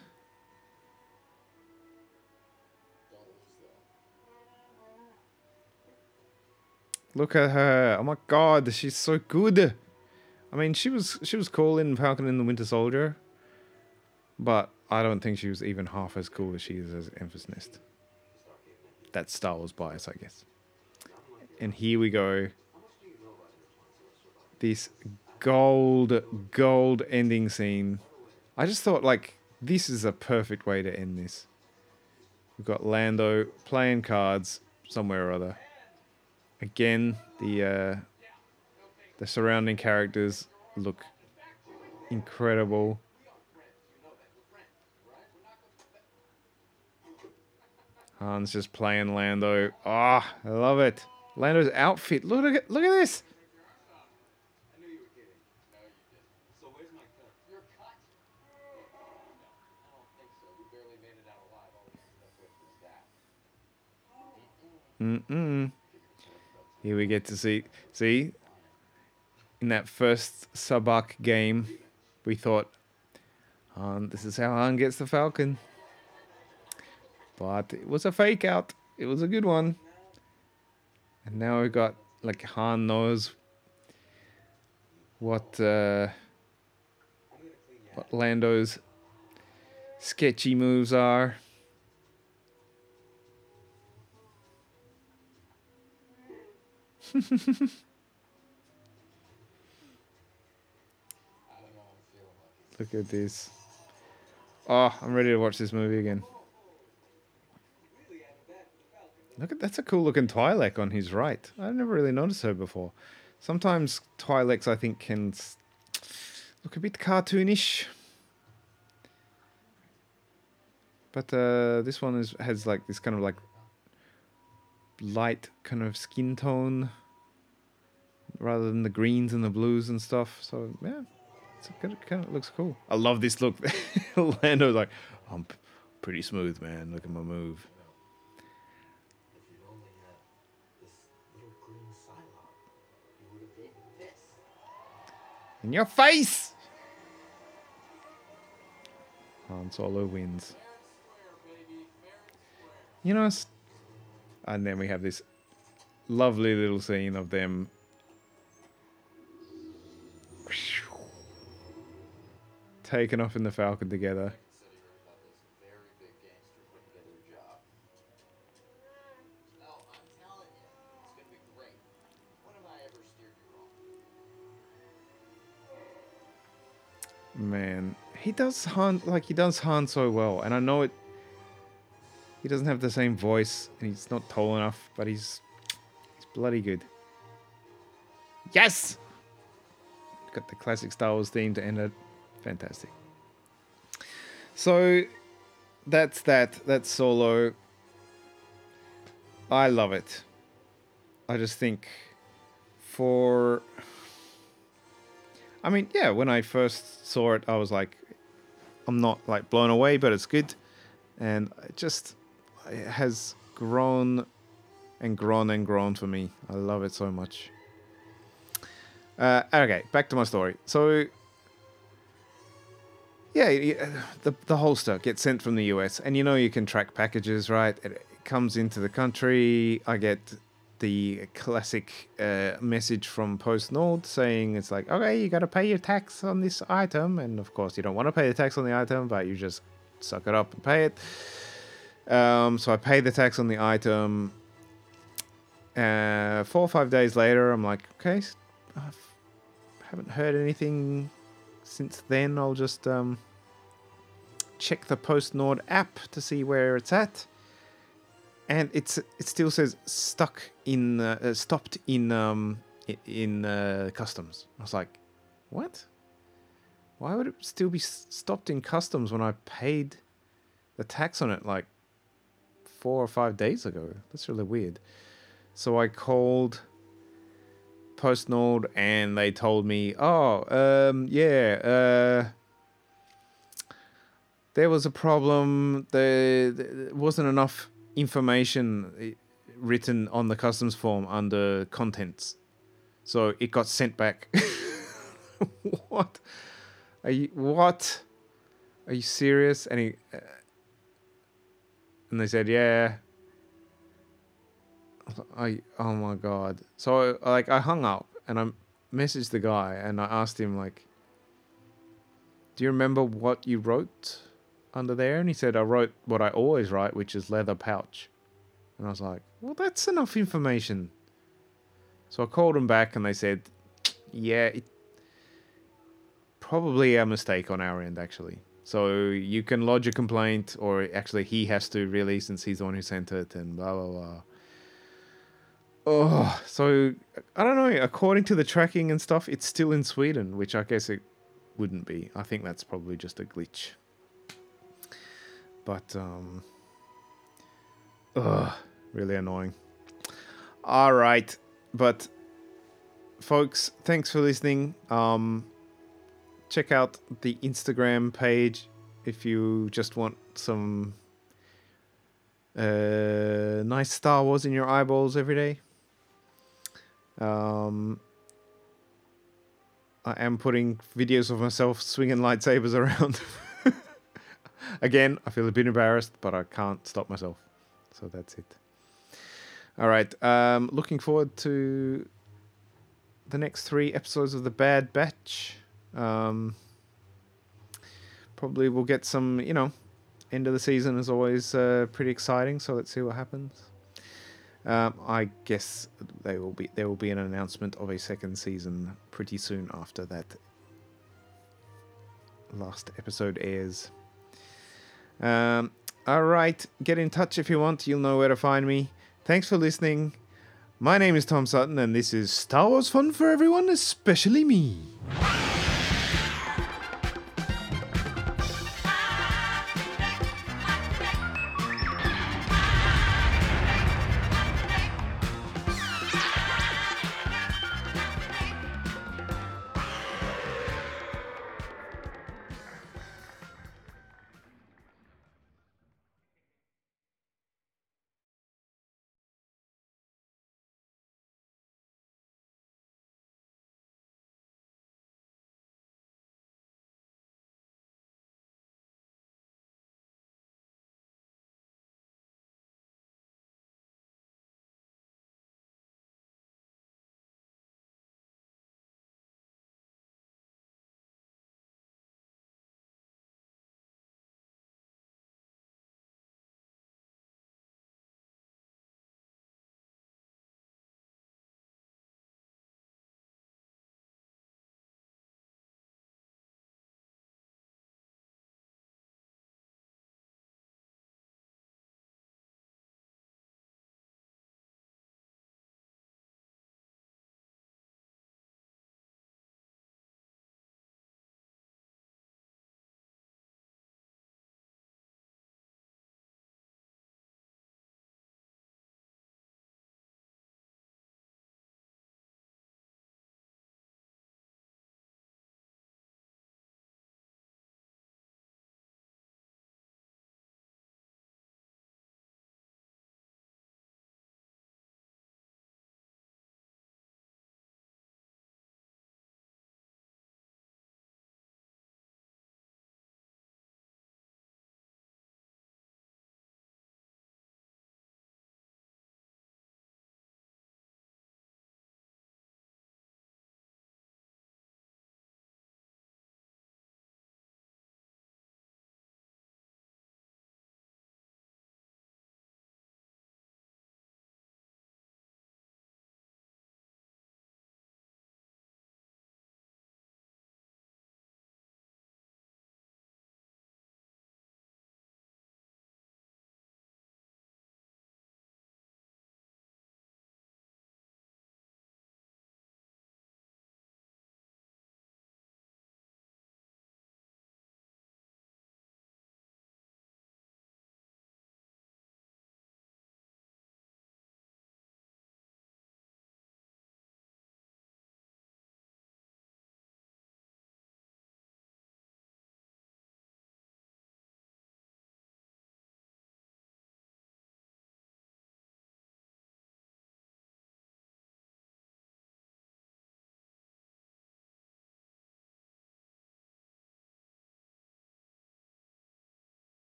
Look at her. Oh my God, she's so good. I mean, she was cool in Falcon and the Winter Soldier, but I don't think she was even half as cool as she is as Emphasis Nest. That's Star Wars bias, I guess. And here we go. This gold ending scene. I just thought, like, this is a perfect way to end this. We've got Lando playing cards somewhere or other. Again, the surrounding characters look incredible. Han's just playing Lando. Ah, I love it. Lando's outfit. Look at this. Mm-mm. Here we get to see. In that first Sabacc game, we thought, this is how Han gets the Falcon. But it was a fake out. It was a good one. And now we've got, like, Han knows what Lando's sketchy moves are. Look at this. Oh, I'm ready to watch this movie again. Look at, that's a cool looking Twi'lek on his right. I never really noticed her before. Sometimes Twi'leks, I think, can look a bit cartoonish. But this one has like this kind of like light kind of skin tone rather than the greens and the blues and stuff. So yeah. It kind of looks cool. I love this look. Lando's like, I'm pretty smooth, man. Look at my move. In your face! Han Solo wins. You know, and then we have this lovely little scene of them. Taken off in the Falcon together. man. He does Han, like, he does Han so well. And I know it, he doesn't have the same voice and he's not tall enough, but he's bloody good. Yes! Got the classic Star Wars theme to end it. Fantastic. So, that's Solo. I love it. I just think for... I mean, yeah, when I first saw it, I was like, I'm not like blown away, but it's good. And it just, it has grown and grown and grown for me. I love it so much. Okay, back to my story. So, yeah, the holster gets sent from the US. And you know you can track packages, right? It comes into the country. I get the classic message from PostNord saying it's like, okay, you got to pay your tax on this item. And, of course, you don't want to pay the tax on the item, but you just suck it up and pay it. So I pay the tax on the item. 4 or 5 days later, I'm like, okay, I haven't heard anything since then. I'll just check the PostNord app to see where it's at, and it still says stuck in stopped in customs. I was like, what? Why would it still be stopped in customs when I paid the tax on it like 4 or 5 days ago? That's really weird. So I called PostNord and they told me, oh, yeah, there was a problem. There wasn't enough information written on the customs form under contents, so it got sent back. What? Are you what? Are you serious? And and they said, yeah. Oh my god. So like I hung up and I messaged the guy and I asked him like, do you remember what you wrote under there? And he said, I wrote what I always write, which is leather pouch. And I was like, well, that's enough information. So I called him back and they said, yeah, it probably a mistake on our end actually. So you can lodge a complaint, or actually he has to really, since he's the one who sent it and blah, blah, blah. Oh, so, I don't know, according to the tracking and stuff, it's still in Sweden, which I guess it wouldn't be. I think that's probably just a glitch. But, really annoying. All right, but, folks, thanks for listening. Check out the Instagram page if you just want some nice Star Wars in your eyeballs every day. I am putting videos of myself swinging lightsabers around. Again, I feel a bit embarrassed, but I can't stop myself. So that's it. All right. Looking forward to the next 3 episodes of The Bad Batch. Probably we'll get some, you know, end of the season is always pretty exciting. So let's see what happens. I guess there will be an announcement of a 2nd season pretty soon after that last episode airs. All right, get in touch if you want. You'll know where to find me. Thanks for listening. My name is Tom Sutton, and this is Star Wars Fun for Everyone, especially me.